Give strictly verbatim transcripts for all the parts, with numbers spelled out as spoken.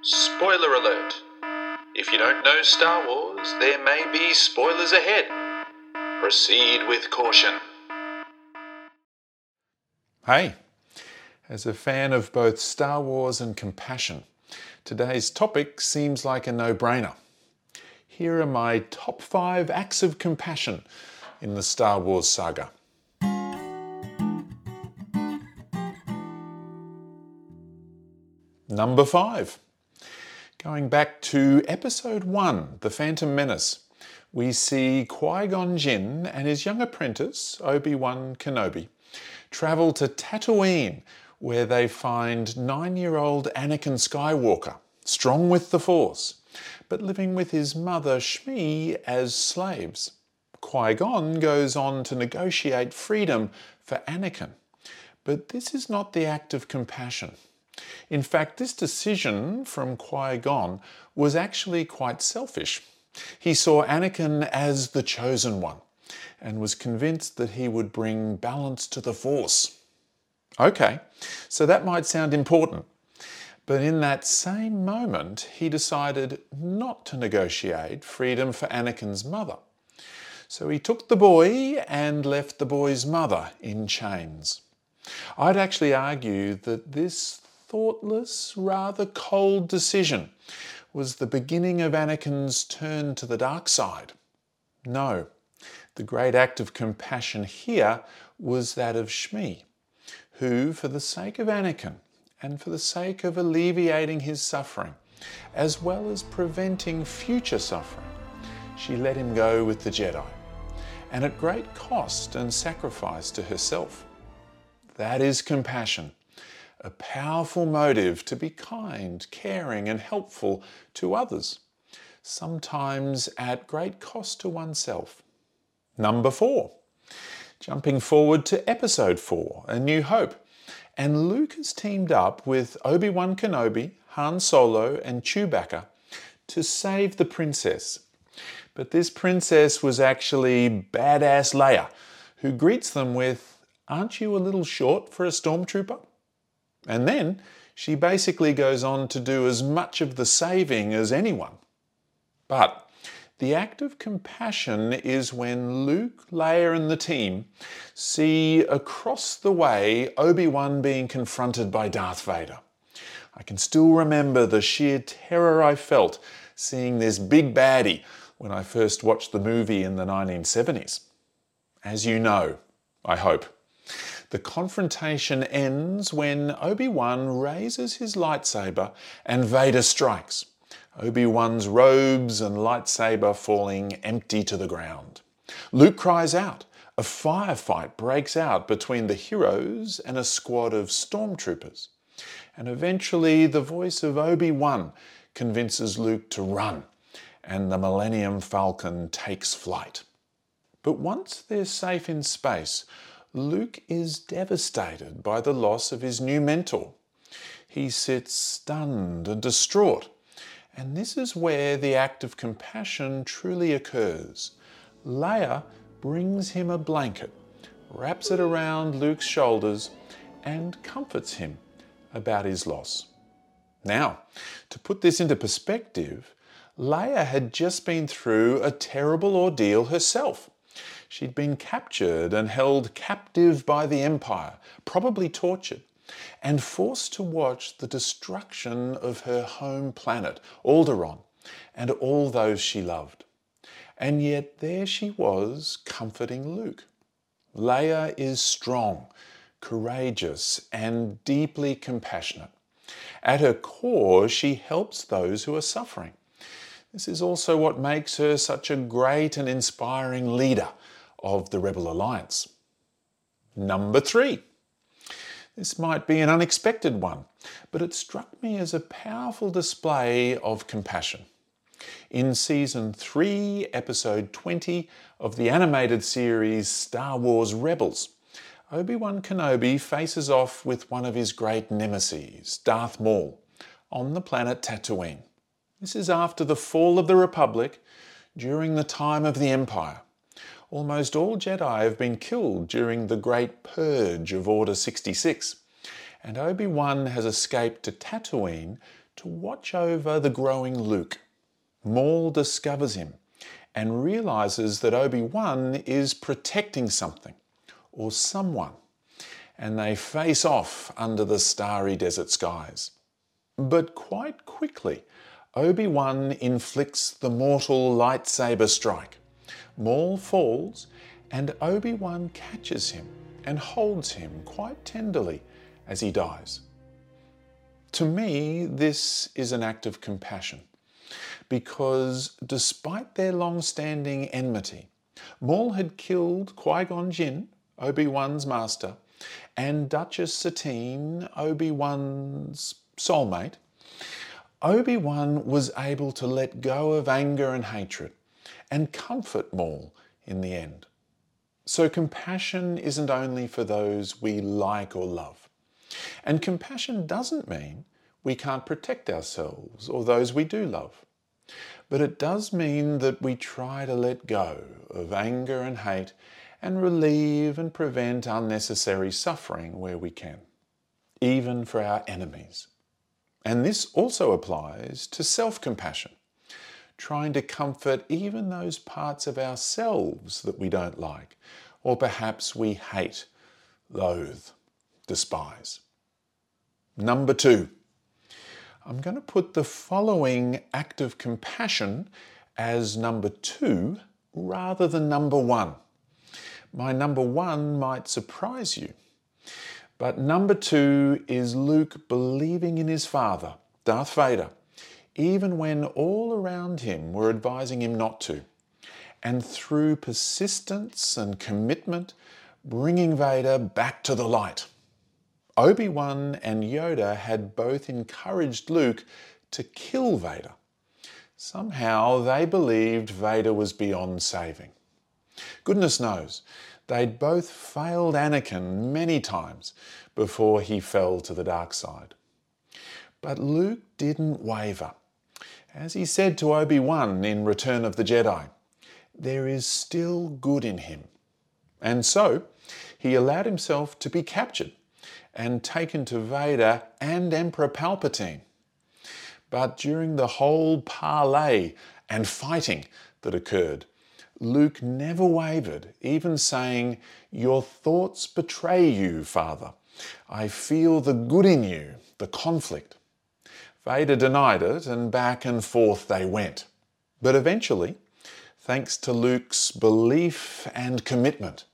Spoiler alert! If you don't know Star Wars, there may be spoilers ahead. Proceed with caution. Hey, as a fan of both Star Wars and compassion, today's topic seems like a no-brainer. Here are my top five acts of compassion in the Star Wars saga. Number five. Going back to Episode one, The Phantom Menace, we see Qui-Gon Jinn and his young apprentice, Obi-Wan Kenobi, travel to Tatooine, where they find nine-year-old Anakin Skywalker, strong with the Force, but living with his mother, Shmi, as slaves. Qui-Gon goes on to negotiate freedom for Anakin, but this is not the act of compassion. In fact, this decision from Qui-Gon was actually quite selfish. He saw Anakin as the chosen one and was convinced that he would bring balance to the Force. Okay, so that might sound important, but in that same moment, he decided not to negotiate freedom for Anakin's mother. So he took the boy and left the boy's mother in chains. I'd actually argue that this thoughtless, rather cold decision was the beginning of Anakin's turn to the dark side. No, the great act of compassion here was that of Shmi, who, for the sake of Anakin and for the sake of alleviating his suffering, as well as preventing future suffering, she let him go with the Jedi, and at great cost and sacrifice to herself. That is compassion. A powerful motive to be kind, caring and helpful to others, sometimes at great cost to oneself. Number four. Jumping forward to Episode four, A New Hope, and Luke has teamed up with Obi-Wan Kenobi, Han Solo and Chewbacca to save the princess. But this princess was actually badass Leia, who greets them with, "Aren't you a little short for a stormtrooper?" And then she basically goes on to do as much of the saving as anyone. But the act of compassion is when Luke, Leia and the team see across the way Obi-Wan being confronted by Darth Vader. I can still remember the sheer terror I felt seeing this big baddie when I first watched the movie in the nineteen seventies. As you know, I hope, the confrontation ends when Obi-Wan raises his lightsaber and Vader strikes, Obi-Wan's robes and lightsaber falling empty to the ground. Luke cries out. A firefight breaks out between the heroes and a squad of stormtroopers. And eventually the voice of Obi-Wan convinces Luke to run, and the Millennium Falcon takes flight. But once they're safe in space, Luke is devastated by the loss of his new mentor. He sits stunned and distraught, and this is where the act of compassion truly occurs. Leia brings him a blanket, wraps it around Luke's shoulders, and comforts him about his loss. Now, to put this into perspective, Leia had just been through a terrible ordeal herself. She'd been captured and held captive by the Empire, probably tortured, and forced to watch the destruction of her home planet, Alderaan, and all those she loved. And yet there she was, comforting Luke. Leia is strong, courageous, and deeply compassionate. At her core, she helps those who are suffering. This is also what makes her such a great and inspiring leader of the Rebel Alliance. Number three. This might be an unexpected one, but it struck me as a powerful display of compassion. In Season three, Episode twenty of the animated series Star Wars Rebels, Obi-Wan Kenobi faces off with one of his great nemeses, Darth Maul, on the planet Tatooine. This is after the fall of the Republic, during the time of the Empire. Almost all Jedi have been killed during the Great Purge of Order sixty-six, and Obi-Wan has escaped to Tatooine to watch over the growing Luke. Maul discovers him and realizes that Obi-Wan is protecting something or someone, and they face off under the starry desert skies. But quite quickly, Obi-Wan inflicts the mortal lightsaber strike. Maul falls and Obi-Wan catches him and holds him quite tenderly as he dies. To me, this is an act of compassion, because despite their long-standing enmity, Maul had killed Qui-Gon Jinn, Obi-Wan's master, and Duchess Satine, Obi-Wan's soulmate. Obi-Wan was able to let go of anger and hatred and comfort Maul in the end. So compassion isn't only for those we like or love. And compassion doesn't mean we can't protect ourselves or those we do love. But it does mean that we try to let go of anger and hate and relieve and prevent unnecessary suffering where we can, even for our enemies. And this also applies to self-compassion, trying to comfort even those parts of ourselves that we don't like, or perhaps we hate, loathe, despise. Number two, I'm going to put the following act of compassion as number two rather than number one. My number one might surprise you, but number two is Luke believing in his father, Darth Vader, even when all around him were advising him not to, and through persistence and commitment, bringing Vader back to the light. Obi-Wan and Yoda had both encouraged Luke to kill Vader. Somehow they believed Vader was beyond saving. Goodness knows, they'd both failed Anakin many times before he fell to the dark side. But Luke didn't waver. As he said to Obi-Wan in Return of the Jedi, there is still good in him. And so he allowed himself to be captured and taken to Vader and Emperor Palpatine. But during the whole parley and fighting that occurred, Luke never wavered, even saying, "Your thoughts betray you, Father. I feel the good in you," the conflict. Vader denied it, and back and forth they went. But eventually, thanks to Luke's belief and commitment,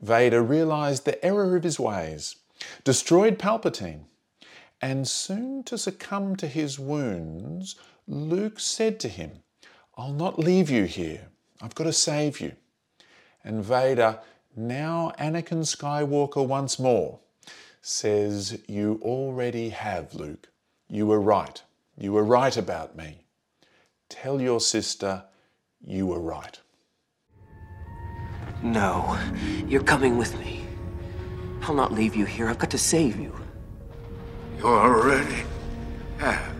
Vader realized the error of his ways, destroyed Palpatine, and soon to succumb to his wounds, Luke said to him, "I'll not leave you here. I've got to save you." And Vader, now Anakin Skywalker once more, says, "You already have, Luke. You were right. You were right about me. Tell your sister you were right." "No, you're coming with me. I'll not leave you here. I've got to save you." "You already have."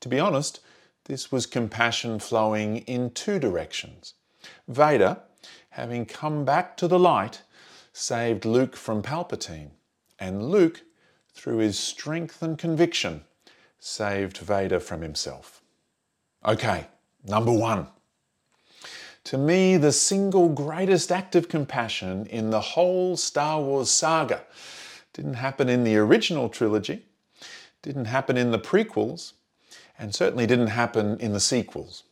To be honest, this was compassion flowing in two directions. Vader, having come back to the light, saved Luke from Palpatine, and Luke, through his strength and conviction, saved Vader from himself. Okay, number one. To me, the single greatest act of compassion in the whole Star Wars saga didn't happen in the original trilogy, didn't happen in the prequels, and certainly didn't happen in the sequels.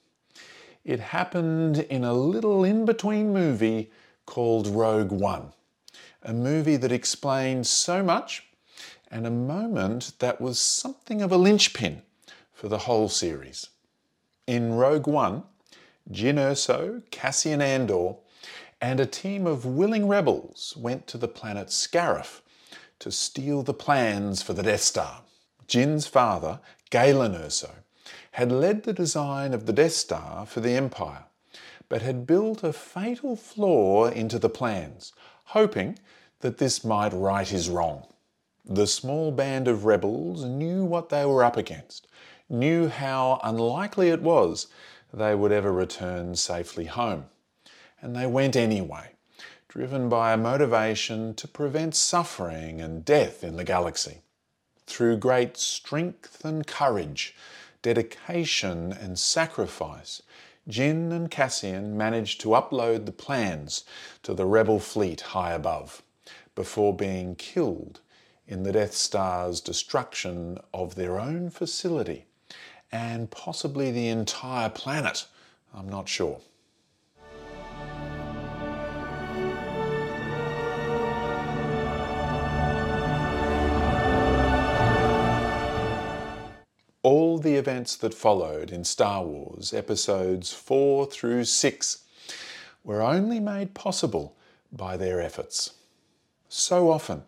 It happened in a little in-between movie called Rogue One, a movie that explained so much and a moment that was something of a linchpin for the whole series. In Rogue One, Jyn Erso, Cassian Andor, and a team of willing rebels went to the planet Scarif to steal the plans for the Death Star. Jin's father, Galen Erso, had led the design of the Death Star for the Empire, but had built a fatal flaw into the plans, hoping that this might right his wrong. The small band of rebels knew what they were up against, knew how unlikely it was they would ever return safely home. And they went anyway, driven by a motivation to prevent suffering and death in the galaxy. through great strength and courage, dedication and sacrifice, Jyn and Cassian managed to upload the plans to the rebel fleet high above, before being killed in the Death Star's destruction of their own facility, and possibly the entire planet, I'm not sure. All the events that followed in Star Wars episodes four through six were only made possible by their efforts. So often,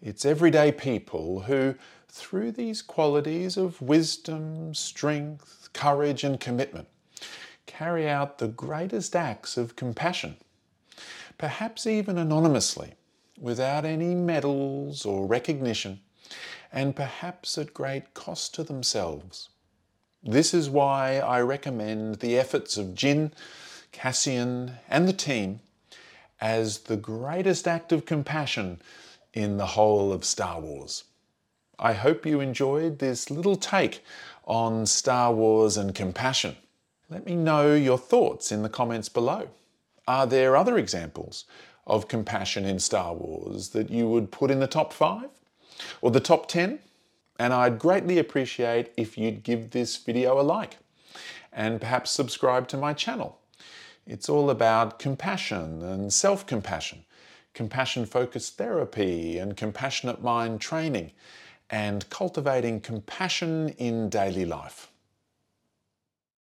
it's everyday people who, through these qualities of wisdom, strength, courage and commitment, carry out the greatest acts of compassion, perhaps even anonymously, without any medals or recognition, and perhaps at great cost to themselves. This is why I recommend the efforts of Jyn, Cassian and the team as the greatest act of compassion in the whole of Star Wars. I hope you enjoyed this little take on Star Wars and compassion. Let me know your thoughts in the comments below. Are there other examples of compassion in Star Wars that you would put in the top five? Or the top ten, and I'd greatly appreciate if you'd give this video a like and perhaps subscribe to my channel. It's all about compassion and self-compassion, compassion-focused therapy and compassionate mind training, and cultivating compassion in daily life.